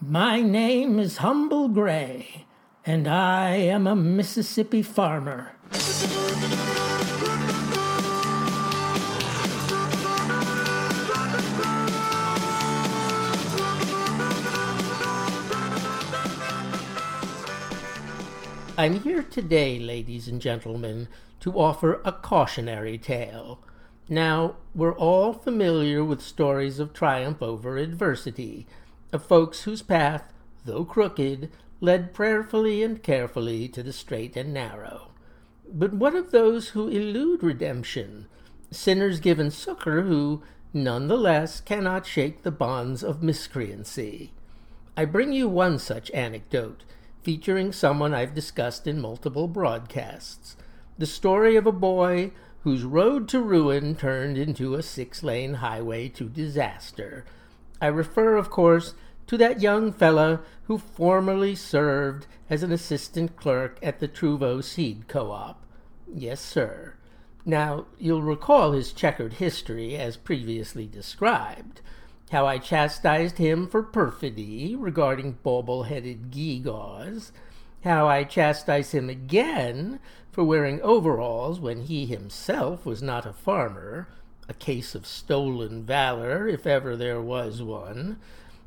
My name is Humble Gray, and I am a Mississippi farmer. I'm here today, ladies and gentlemen, to offer a cautionary tale. Now, we're all familiar with stories of triumph over adversity, of folks whose path, though crooked, led prayerfully and carefully to the straight and narrow. But what of those who elude redemption, sinners given succor who, nonetheless, cannot shake the bonds of miscreancy? I bring you one such anecdote, featuring someone I've discussed in multiple broadcasts. The story of a boy whose road to ruin turned into a 6-lane highway to disaster. I refer, of course, to that young fella who formerly served as an assistant clerk at the Truvo Seed Co-op. Yes, sir. Now, you'll recall his checkered history as previously described. How I chastised him for perfidy regarding bauble-headed gewgaws, how I chastised him again for wearing overalls when he himself was not a farmer, a case of stolen valor if ever there was one.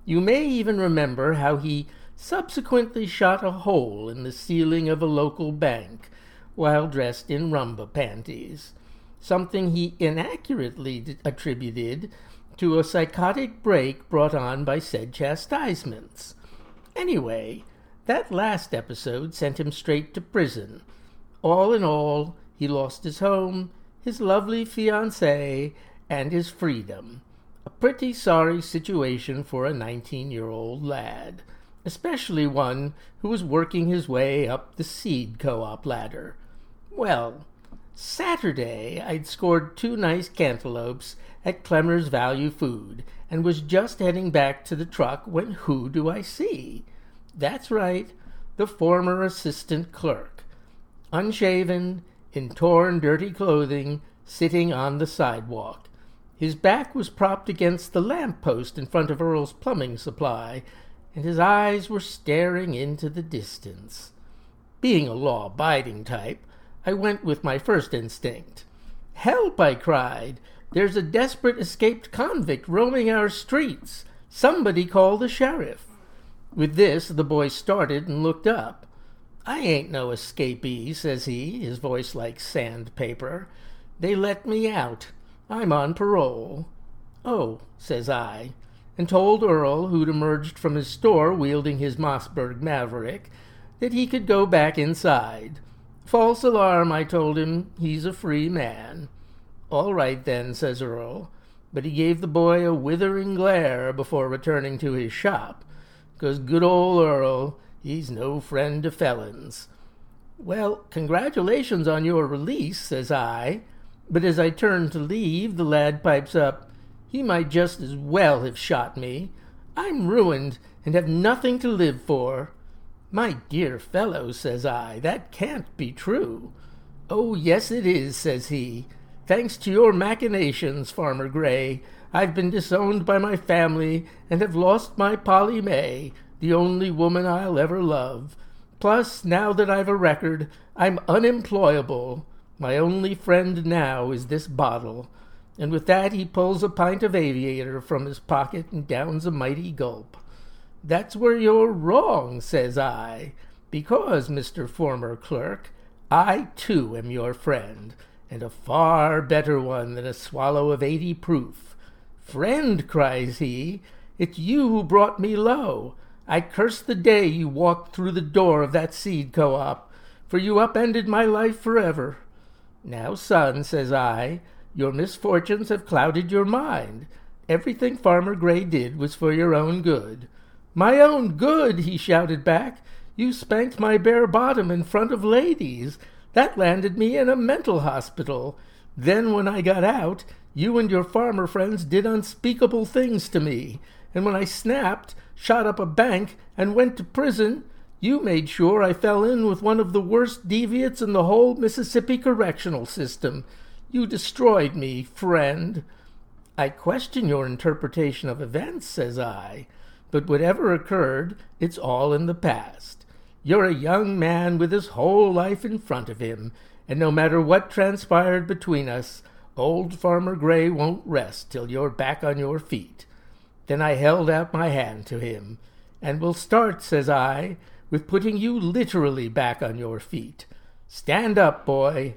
You may even remember how he subsequently shot a hole in the ceiling of a local bank while dressed in rumba panties, something he inaccurately attributed to a psychotic break brought on by said chastisements. Anyway, that last episode sent him straight to prison. All in all, he lost his home, his lovely fiancée, and his freedom. A pretty sorry situation for a 19-year-old lad, especially one who was working his way up the seed co-op ladder. Well, Saturday I'd scored 2 nice cantaloupes at Clemmer's Value Food and was just heading back to the truck when who do I see? That's right, the former assistant clerk, unshaven, in torn, dirty clothing, sitting on the sidewalk. His back was propped against the lamppost in front of Earl's Plumbing Supply, and his eyes were staring into the distance. Being a law-abiding type, I went with my first instinct. "Help!" I cried. "There's a desperate escaped convict roaming our streets. Somebody call the sheriff." With this, the boy started and looked up. "I ain't no escapee," says he, his voice like sandpaper. "They let me out. I'm on parole." "Oh," says I, and told Earl, who'd emerged from his store wielding his Mossberg Maverick, that he could go back inside. "False alarm," I told him. "He's a free man." "All right, then," says Earl, but he gave the boy a withering glare before returning to his shop, because good old Earl, he's no friend to felons. "Well, congratulations on your release," says I, but as I turn to leave, the lad pipes up, "He might just as well have shot me. I'm ruined and have nothing to live for." "My dear fellow," says I, "that can't be true." "Oh, yes it is," says he. "Thanks to your machinations, Farmer Gray, I've been disowned by my family and have lost my Polly May, the only woman I'll ever love. Plus, now that I've a record, I'm unemployable. My only friend now is this bottle." And with that he pulls a pint of Aviator from his pocket and downs a mighty gulp. "That's where you're wrong," says I, "because, Mr. Former Clerk, I too am your friend, and a far better one than a swallow of 80 proof. "Friend," cries he, "it's you who brought me low. I curse the day you walked through the door of that seed co-op, for you upended my life forever." "Now, son," says I, "your misfortunes have clouded your mind. Everything Farmer Gray did was for your own good." "My own good," he shouted back. "You spanked my bare bottom in front of ladies. That landed me in a mental hospital. Then when I got out, you and your farmer friends did unspeakable things to me, and when I snapped, shot up a bank, and went to prison, you made sure I fell in with one of the worst deviants in the whole Mississippi correctional system. You destroyed me, friend." "I question your interpretation of events," says I. but whatever occurred, it's all in the past. You're a young man with his whole life in front of him, and no matter what transpired between us, old Farmer Gray won't rest till you're back on your feet. Then I held out my hand to him. And we'll start, says I, with putting you literally back on your feet. Stand up, boy.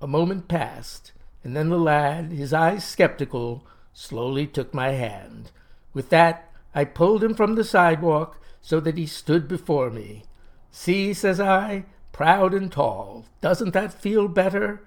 A moment passed, and then the lad, his eyes skeptical, slowly took my hand. With that, I pulled him from the sidewalk so that he stood before me. See, says I, proud and tall. Doesn't that feel better?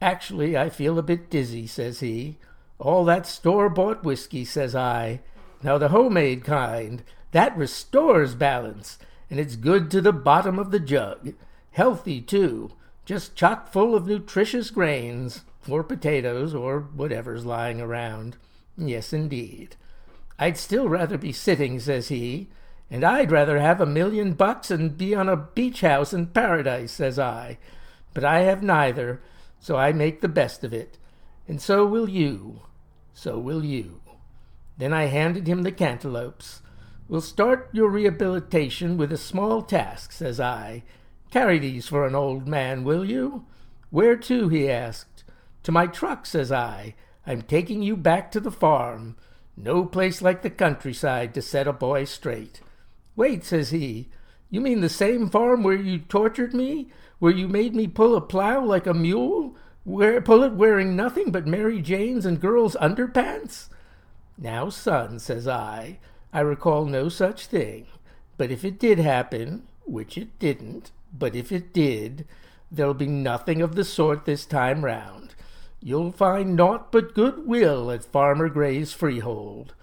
Actually, I feel a bit dizzy, says he. All that store-bought whiskey, says I. Now the homemade kind, that restores balance, and it's good to the bottom of the jug. Healthy, too, just chock full of nutritious grains, or potatoes, or whatever's lying around. Yes, indeed. I'd still rather be sitting, says he, and I'd rather have $1 million and be on a beach house in paradise, says I. But I have neither, so I make the best of it. And so will you. So will you. Then I handed him the cantaloupes. We'll start your rehabilitation with a small task, says I. Carry these for an old man, will you? Where to, he asked. To my truck, says I. I'm taking you back to the farm. No place like the countryside to set a boy straight. Wait, says he. You mean the same farm where you tortured me? Where you made me pull a plow like a mule? Pull it wearing nothing but Mary Jane's and girls' underpants? Now, son, says I recall no such thing. But if it did happen, which it didn't, but if it did, there'll be nothing of the sort this time round. You'll find naught but goodwill at Farmer Gray's freehold.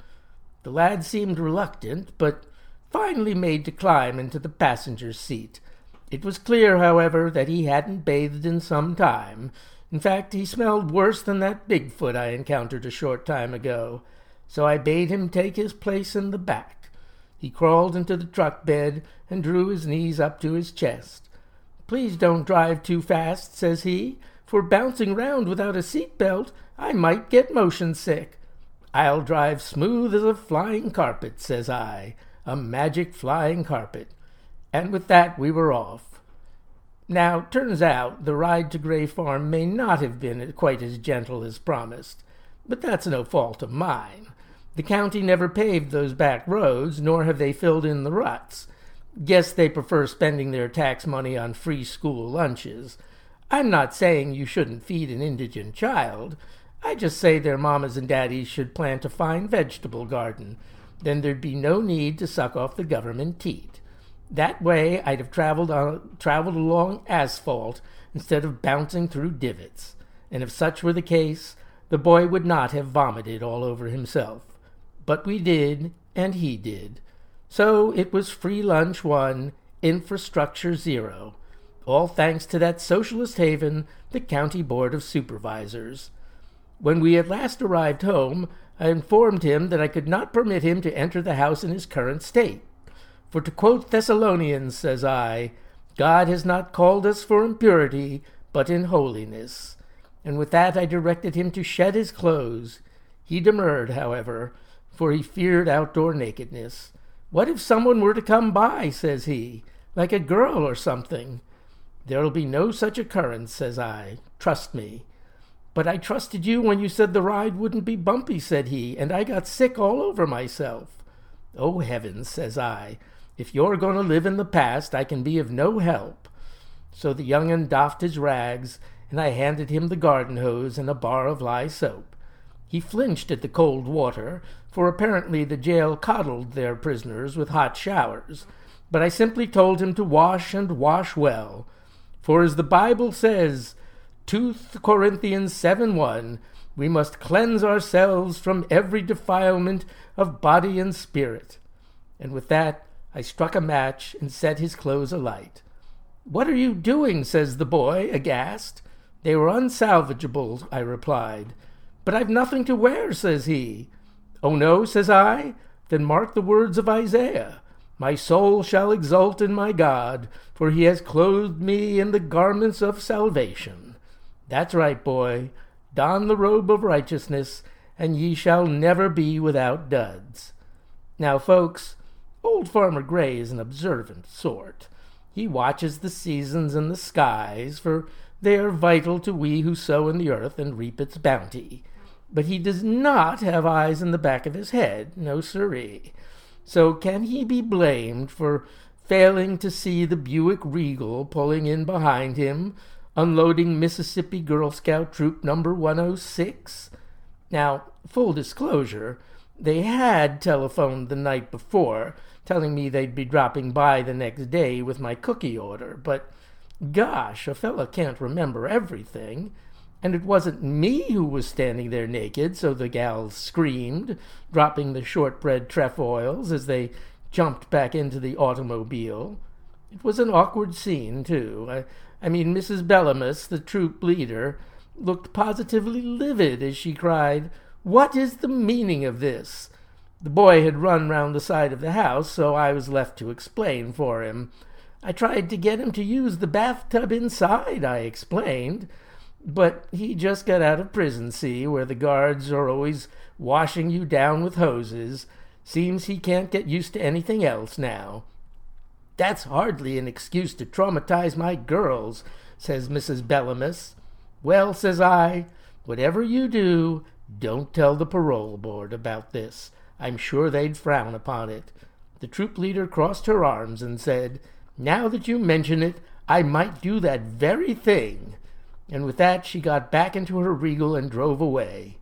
The lad seemed reluctant, but finally made to climb into the passenger's seat. It was clear, however, that he hadn't bathed in some time. In fact, he smelled worse than that Bigfoot I encountered a short time ago. So I bade him take his place in the back. He crawled into the truck bed and drew his knees up to his chest. Please don't drive too fast, says he, for bouncing round without a seat belt, I might get motion sick. I'll drive smooth as a flying carpet, says I, a magic flying carpet. And with that we were off. Now, turns out, the ride to Gray Farm may not have been quite as gentle as promised, but that's no fault of mine. The county never paved those back roads, nor have they filled in the ruts. Guess they prefer spending their tax money on free school lunches. I'm not saying you shouldn't feed an indigent child. I just say their mamas and daddies should plant a fine vegetable garden. Then there'd be no need to suck off the government teat. That way I'd have traveled along asphalt instead of bouncing through divots. And if such were the case, the boy would not have vomited all over himself. But we did, and he did. So it was free lunch 1, infrastructure 0, all thanks to that socialist haven, the County Board of Supervisors. When we at last arrived home, I informed him that I could not permit him to enter the house in his current state. For to quote Thessalonians, says I, God has not called us for impurity, but in holiness. And with that I directed him to shed his clothes. He demurred, however, for he feared outdoor nakedness. What if someone were to come by, says he, like a girl or something? There'll be no such occurrence, says I. Trust me. But I trusted you when you said the ride wouldn't be bumpy, said he, and I got sick all over myself. Oh, heavens, says I, if you're going to live in the past, I can be of no help. So the young'un doffed his rags, and I handed him the garden hose and a bar of lye soap. He flinched at the cold water, for apparently the jail coddled their prisoners with hot showers, but I simply told him to wash and wash well. For as the Bible says, 2 Corinthians 7:1, we must cleanse ourselves from every defilement of body and spirit. And with that I struck a match and set his clothes alight. What are you doing, says the boy, aghast. They were unsalvageable, I replied. But I've nothing to wear, says he. Oh, no, says I, then mark the words of Isaiah. My soul shall exult in my God, for he has clothed me in the garments of salvation. That's right, boy. Don the robe of righteousness, and ye shall never be without duds. Now, folks, old Farmer Gray is an observant sort. He watches the seasons and the skies, for they are vital to we who sow in the earth and reap its bounty. But he does not have eyes in the back of his head, no siree. So can he be blamed for failing to see the Buick Regal pulling in behind him, unloading Mississippi Girl Scout troop number 106? Now, full disclosure, they had telephoned the night before, telling me they'd be dropping by the next day with my cookie order, but gosh, a fella can't remember everything. And it wasn't me who was standing there naked, so the gals screamed, dropping the shortbread trefoils as they jumped back into the automobile. It was an awkward scene, too. I mean, Mrs. Bellamy, the troop leader, looked positively livid as she cried, "What is the meaning of this?" The boy had run round the side of the house, so I was left to explain for him. I tried to get him to use the bathtub inside, I explained, but he just got out of prison, see, where the guards are always washing you down with hoses. Seems he can't get used to anything else now. "That's hardly an excuse to traumatize my girls," says Mrs. Bellamy. "Well," says I, "whatever you do, don't tell the parole board about this. I'm sure they'd frown upon it." The troop leader crossed her arms and said, "Now that you mention it, I might do that very thing." And with that, she got back into her Regal and drove away.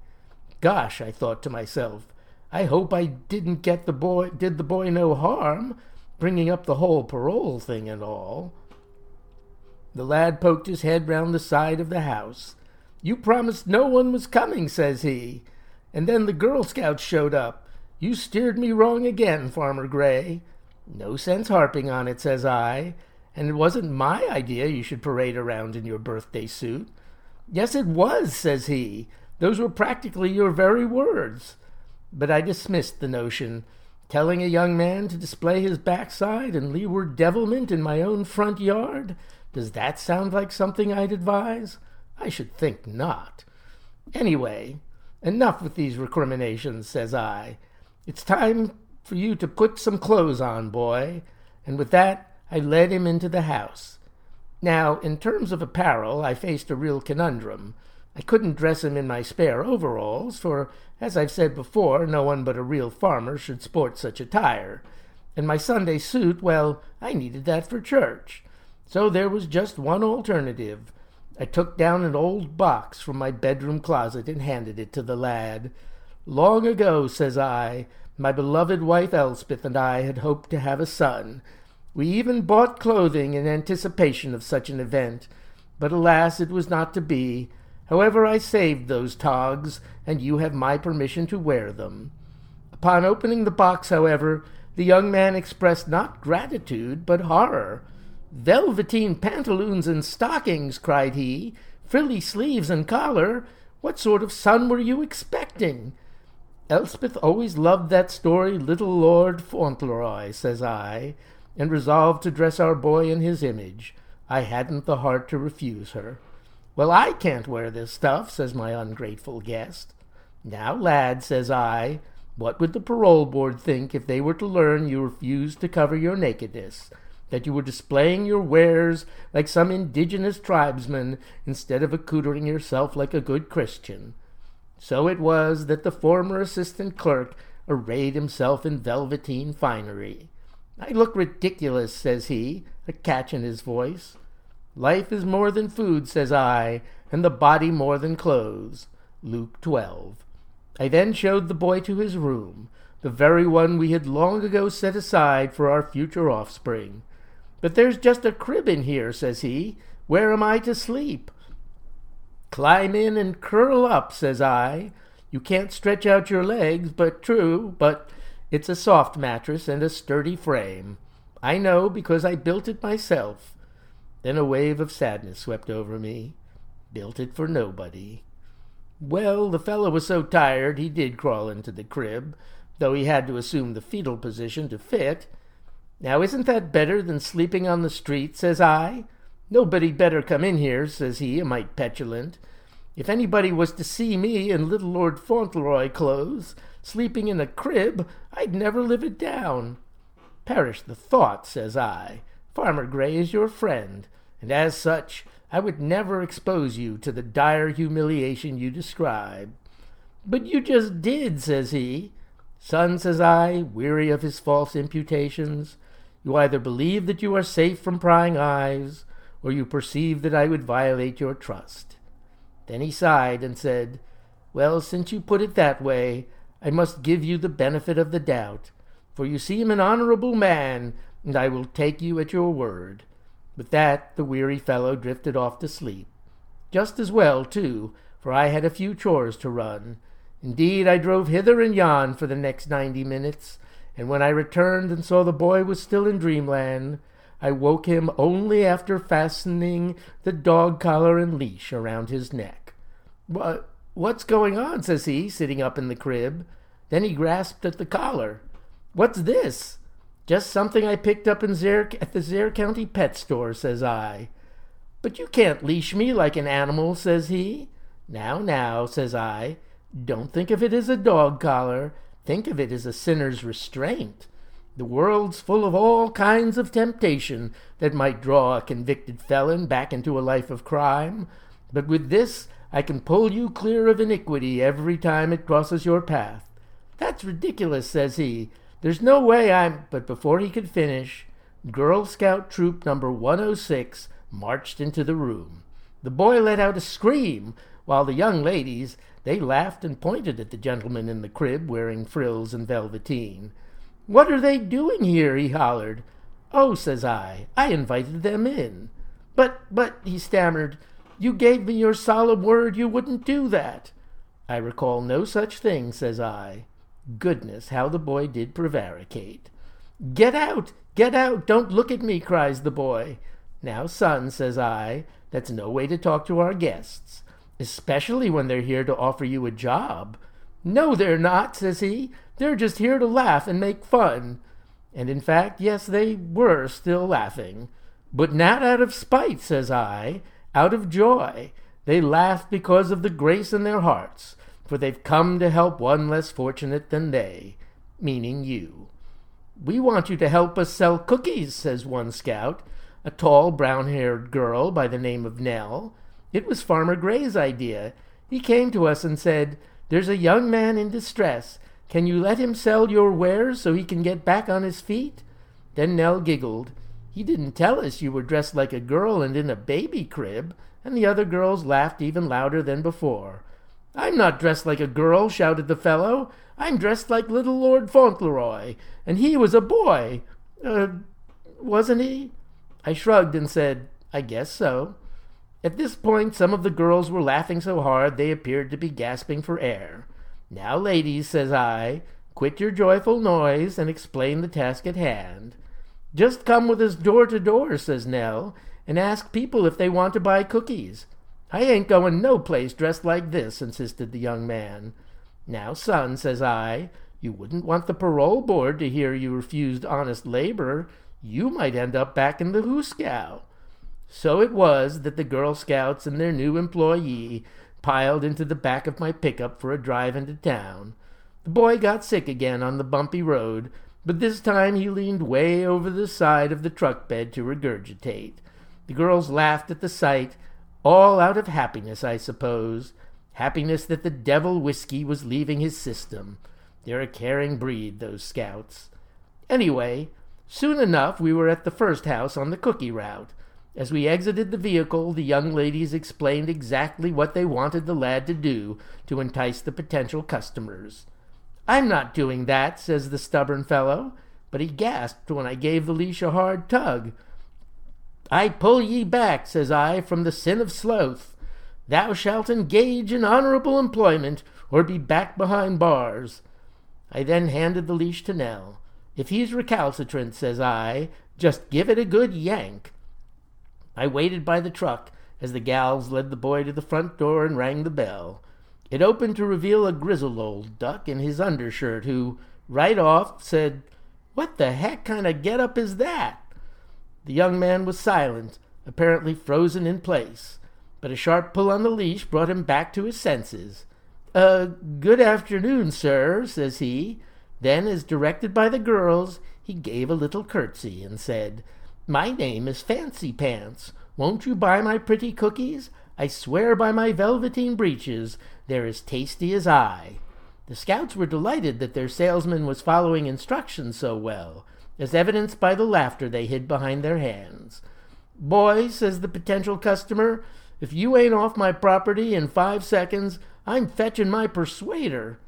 Gosh, I thought to myself, I hope I didn't did the boy no harm, bringing up the whole parole thing and all. The lad poked his head round the side of the house. "You promised no one was coming," says he. "And then the Girl Scouts showed up. You steered me wrong again, Farmer Gray." "No sense harping on it," says I. "And it wasn't my idea you should parade around in your birthday suit." "Yes, it was," says he. "Those were practically your very words." But I dismissed the notion. Telling a young man to display his backside and leeward devilment in my own front yard? Does that sound like something I'd advise? I should think not. "Anyway, enough with these recriminations," says I. "It's time for you to put some clothes on, boy." And with that, I led him into the house. Now, in terms of apparel, I faced a real conundrum. I couldn't dress him in my spare overalls, for, as I've said before, no one but a real farmer should sport such attire. And my Sunday suit, well, I needed that for church. So there was just one alternative. I took down an old box from my bedroom closet and handed it to the lad. "Long ago," says I, "my beloved wife Elspeth and I had hoped to have a son. We even bought clothing in anticipation of such an event, but alas, it was not to be. However, I saved those togs, and you have my permission to wear them." Upon opening the box, however, the young man expressed not gratitude, but horror. "Velveteen pantaloons and stockings," cried he, "frilly sleeves and collar. What sort of son were you expecting?" "Elspeth always loved that story, Little Lord Fauntleroy," says I, and resolved to dress our boy in his image. I hadn't the heart to refuse her. "Well, I can't wear this stuff," says my ungrateful guest. "Now, lad," says I, "what would the parole board think if they were to learn you refused to cover your nakedness, that you were displaying your wares like some indigenous tribesman instead of accoutring yourself like a good Christian?" So it was that the former assistant clerk arrayed himself in velveteen finery. "I look ridiculous," says he, a catch in his voice. "Life is more than food," says I, "and the body more than clothes." Luke 12. I then showed the boy to his room, the very one we had long ago set aside for our future offspring. "But there's just a crib in here," says he. "Where am I to sleep?" "Climb in and curl up," says I. "You can't stretch out your legs, but it's a soft mattress and a sturdy frame. I know, because I built it myself." Then a wave of sadness swept over me. Built it for nobody. Well, the fellow was so tired he did crawl into the crib, though he had to assume the fetal position to fit. "Now isn't that better than sleeping on the street?" says I. "Nobody better come in here," says he, a mite petulant. "If anybody was to see me in Little Lord Fauntleroy clothes, sleeping in a crib, I'd never live it down. Perish the thought, says I. Farmer Gray is your friend, and as such I would never expose you to the dire humiliation you describe. But you just did, says he. Son, says I, weary of his false imputations, you either believe that you are safe from prying eyes, or you perceive that I would violate your trust. Then he sighed and said, Well, since you put it that way, I must give you the benefit of the doubt, for you seem an honorable man, and I will take you at your word. With that, the weary fellow drifted off to sleep. Just as well, too, for I had a few chores to run. Indeed, I drove hither and yon for the next 90 minutes, and when I returned and saw the boy was still in dreamland, I woke him only after fastening the dog collar and leash around his neck. "'What's going on?' says he, sitting up in the crib. Then he grasped at the collar. "'What's this?' "'Just something I picked up at the Zaire County pet store,' says I. "'But you can't leash me like an animal,' says he. "'Now, now,' says I. "'Don't think of it as a dog collar. Think of it as a sinner's restraint.' The world's full of all kinds of temptation that might draw a convicted felon back into a life of crime, but with this I can pull you clear of iniquity every time it crosses your path. That's ridiculous, says he. There's no way I'm... But before he could finish, Girl Scout troop number 106 marched into the room. The boy let out a scream, while the young ladies, they laughed and pointed at the gentleman in the crib wearing frills and velveteen. "'What are they doing here?' he hollered. "'Oh,' says I invited them in.' "'But,' he stammered, "'you gave me your solemn word you wouldn't do that.' "'I recall no such thing,' says I. Goodness, how the boy did prevaricate. "'Get out! Get out! Don't look at me!' cries the boy. "'Now, son,' says I, "'that's no way to talk to our guests, "'especially when they're here to offer you a job.' "'No, they're not,' says he. "'They're just here to laugh and make fun.' And in fact, yes, they were still laughing. "'But not out of spite,' says I, "'out of joy. "'They laugh because of the grace in their hearts, "'for they've come to help one less fortunate than they, "'meaning you. "'We want you to help us sell cookies,' says one scout, "'a tall, brown-haired girl by the name of Nell. "'It was Farmer Gray's idea. "'He came to us and said, "'There's a young man in distress. "'Can you let him sell your wares so he can get back on his feet?' "'Then Nell giggled. "'He didn't tell us you were dressed like a girl and in a baby crib,' "'and the other girls laughed even louder than before. "'I'm not dressed like a girl,' shouted the fellow. "'I'm dressed like Little Lord Fauntleroy, and he was a boy. Wasn't he?' I shrugged and said, "'I guess so.' At this point some of the girls were laughing so hard they appeared to be gasping for air. "'Now, ladies,' says I, "'quit your joyful noise and explain the task at hand.' "'Just come with us door to door,' says Nell, "'and ask people if they want to buy cookies.' "'I ain't going no place dressed like this,' insisted the young man. "'Now, son,' says I, "'you wouldn't want the parole board to hear you refused honest labor. "'You might end up back in the hooskow.' So it was that the Girl Scouts and their new employee piled into the back of my pickup for a drive into town. The boy got sick again on the bumpy road, but this time he leaned way over the side of the truck bed to regurgitate. The girls laughed at the sight, all out of happiness, I suppose. Happiness that the devil whiskey was leaving his system. They're a caring breed, those scouts. Anyway, soon enough we were at the first house on the cookie route. As we exited the vehicle, the young ladies explained exactly what they wanted the lad to do to entice the potential customers. "'I'm not doing that,' says the stubborn fellow, but he gasped when I gave the leash a hard tug. "'I pull ye back,' says I, "'from the sin of sloth. "'Thou shalt engage in honorable employment, or be back behind bars.' I then handed the leash to Nell. "'If he's recalcitrant,' says I, "'just give it a good yank.' I waited by the truck as the gals led the boy to the front door and rang the bell. It opened to reveal a grizzled old duck in his undershirt who, right off, said, "What the heck kind of get-up is that?" The young man was silent, apparently frozen in place, but a sharp pull on the leash brought him back to his senses. Good afternoon, sir," says he. Then, as directed by the girls, he gave a little curtsy and said, "My name is Fancy Pants. Won't you buy my pretty cookies? I swear by my velveteen breeches, they're as tasty as I." The scouts were delighted that their salesman was following instructions so well, as evidenced by the laughter they hid behind their hands. "Boy," says the potential customer, "if you ain't off my property in 5 seconds, I'm fetching my persuader."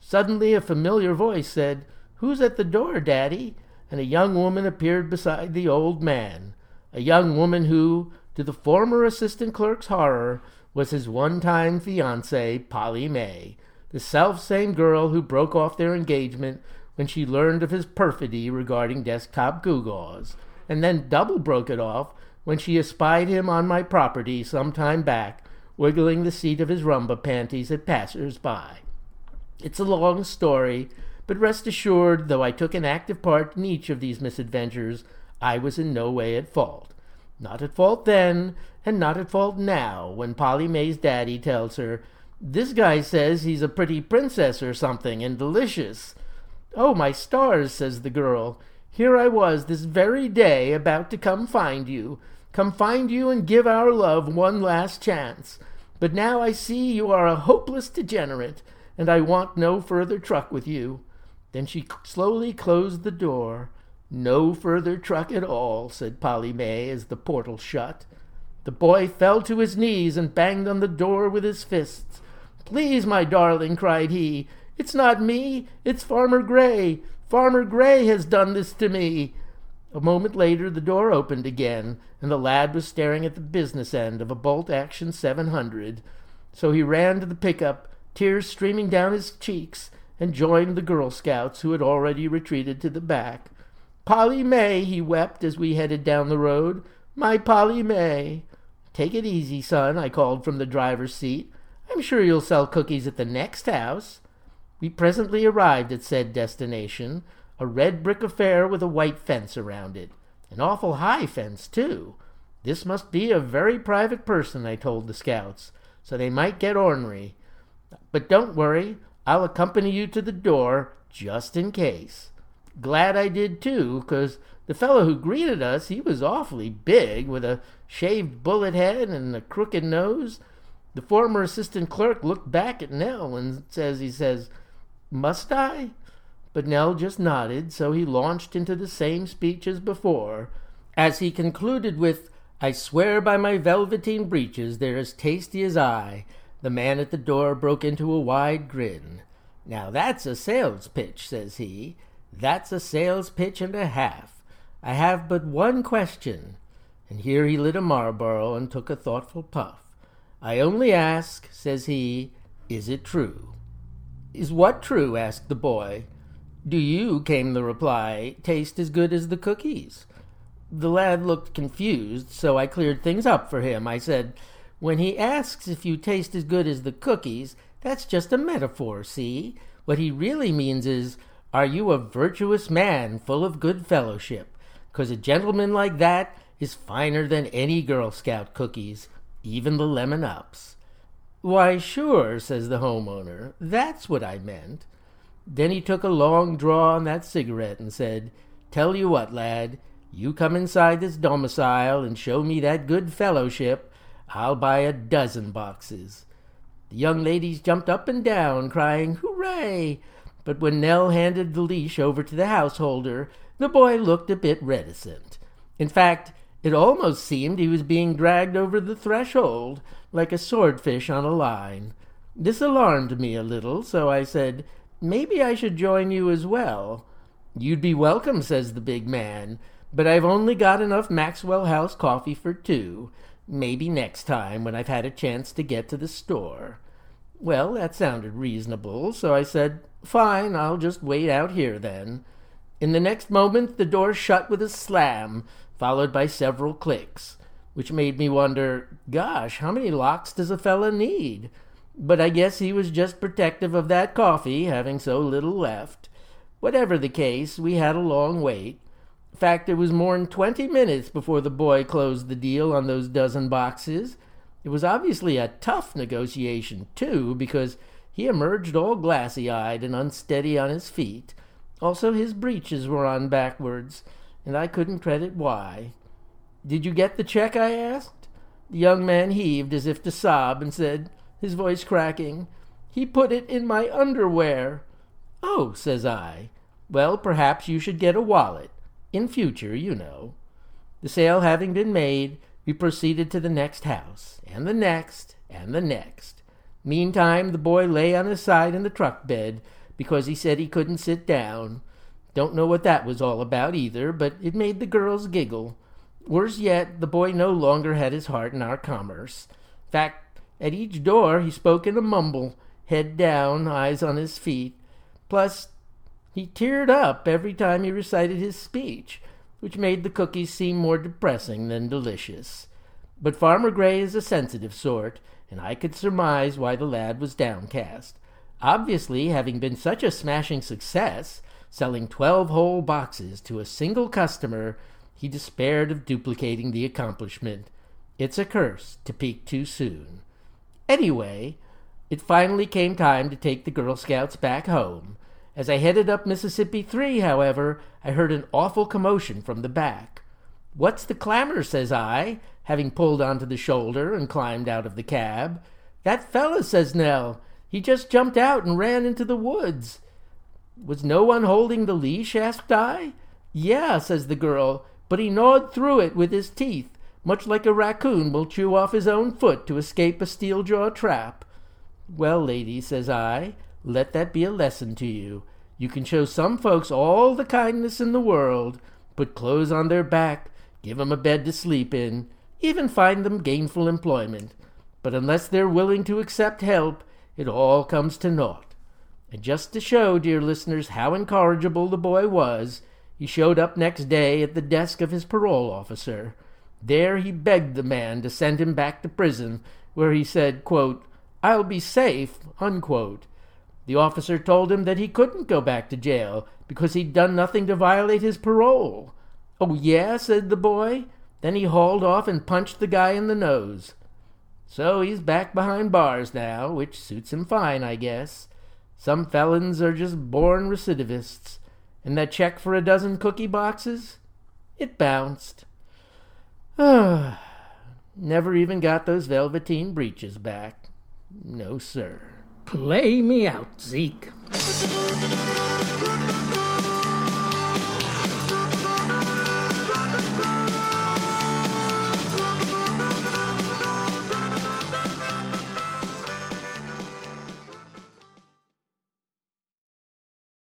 Suddenly a familiar voice said, "Who's at the door, Daddy?" and a young woman appeared beside the old man, a young woman who, to the former assistant clerk's horror, was his one-time fiancée, Polly May, the self-same girl who broke off their engagement when she learned of his perfidy regarding desktop gewgaws, and then double broke it off when she espied him on my property some time back, wiggling the seat of his rumba panties at passers-by. It's a long story, but rest assured, though I took an active part in each of these misadventures, I was in no way at fault. Not at fault then, and not at fault now, when Polly May's daddy tells her, "This guy says he's a pretty princess or something, and delicious." "Oh, my stars," says the girl, "here I was this very day about to come find you and give our love one last chance. But now I see you are a hopeless degenerate, and I want no further truck with you." Then she slowly closed the door. "No further truck at all," said Polly May as the portal shut. The boy fell to his knees and banged on the door with his fists. "Please, my darling," cried he, "it's not me, it's Farmer Gray. Farmer Gray has done this to me." A moment later the door opened again, and the lad was staring at the business end of a Bolt Action 700. So he ran to the pickup, tears streaming down his cheeks, and joined the Girl Scouts, who had already retreated to the back. "Polly May," he wept as we headed down the road. "My Polly May." "Take it easy, son," I called from the driver's seat. "I'm sure you'll sell cookies at the next house." We presently arrived at said destination, a red brick affair with a white fence around it. An awful high fence, too. This must be a very private person, I told the scouts, so they might get ornery. "But don't worry, I'll accompany you to the door, just in case." Glad I did, too, because the fellow who greeted us, he was awfully big, with a shaved bullet head and a crooked nose. The former assistant clerk looked back at Nell and he says, "Must I?" But Nell just nodded, so he launched into the same speech as before, as he concluded with, "I swear by my velveteen breeches, they're as tasty as I." The man at the door broke into a wide grin. "Now that's a sales pitch," says he. "That's a sales pitch and a half. I have but one question." And here he lit a Marlboro and took a thoughtful puff. "I only ask," says he, "is it true?" "Is what true?" asked the boy. "Do you," came the reply, "taste as good as the cookies?" The lad looked confused, so I cleared things up for him. I said, "When he asks if you taste as good as the cookies, that's just a metaphor, see? What he really means is, are you a virtuous man full of good fellowship? 'Cause a gentleman like that is finer than any Girl Scout cookies, even the lemon ups." "Why, sure," says the homeowner, "that's what I meant." Then he took a long draw on that cigarette and said, "Tell you what, lad, you come inside this domicile and show me that good fellowship, I'll buy a dozen boxes." The young ladies jumped up and down, crying, "Hooray!" But when Nell handed the leash over to the householder, the boy looked a bit reticent. In fact, it almost seemed he was being dragged over the threshold like a swordfish on a line. This alarmed me a little, so I said, "Maybe I should join you as well." "You'd be welcome," says the big man, "but I've only got enough Maxwell House coffee for two. Maybe next time, when I've had a chance to get to the store." Well, that sounded reasonable, so I said, "Fine, I'll just wait out here then." In the next moment the door shut with a slam, followed by several clicks, which made me wonder, gosh, how many locks does a fella need? But I guess he was just protective of that coffee, having so little left. Whatever the case, we had a long wait. In fact, it was more'n 20 minutes before the boy closed the deal on those dozen boxes. It was obviously a tough negotiation, too, because He emerged all glassy-eyed and unsteady on his feet. Also his breeches were on backwards, and I couldn't credit why. "'Did you get the check?' I asked. The young man heaved as if to sob and said, his voice cracking, "'He put it in my underwear.' "'Oh,' says I. "'Well, perhaps you should get a wallet. In future, you know.' The sale having been made, we proceeded to the next house, and the next, and the next. Meantime, the boy lay on his side in the truck bed because he said he couldn't sit down. Don't know what that was all about either, but it made the girls giggle. Worse yet, the boy no longer had his heart in our commerce. In fact, at each door he spoke in a mumble, head down, eyes on his feet. Plus, he teared up every time he recited his speech, which made the cookies seem more depressing than delicious. But Farmer Gray is a sensitive sort, and I could surmise why the lad was downcast. Obviously, having been such a smashing success, selling 12 whole boxes to a single customer, he despaired of duplicating the accomplishment. It's a curse to peak too soon. Anyway, it finally came time to take the Girl Scouts back home. As I headed up Mississippi 3, however, I heard an awful commotion from the back. "What's the clamor?" says I, having pulled onto the shoulder and climbed out of the cab. "That fellow," says Nell. "He just jumped out and ran into the woods." "Was no one holding the leash?" asked I. "Yeah," says the girl, "but he gnawed through it with his teeth, much like a raccoon will chew off his own foot to escape a steel-jaw trap." "Well, lady," says I, "let that be a lesson to you. You can show some folks all the kindness in the world, put clothes on their back, give 'em a bed to sleep in, even find them gainful employment. But unless they're willing to accept help, it all comes to naught." And just to show, dear listeners, how incorrigible the boy was, he showed up next day at the desk of his parole officer. There he begged the man to send him back to prison, where he said, quote, "I'll be safe," unquote. The officer told him that he couldn't go back to jail because he'd done nothing to violate his parole. "Oh, yeah," said the boy. Then he hauled off and punched the guy in the nose. So he's back behind bars now, which suits him fine, I guess. Some felons are just born recidivists. And that check for 12 cookie boxes? It bounced. Never even got those velveteen breeches back. No, sir. Play me out, Zeke.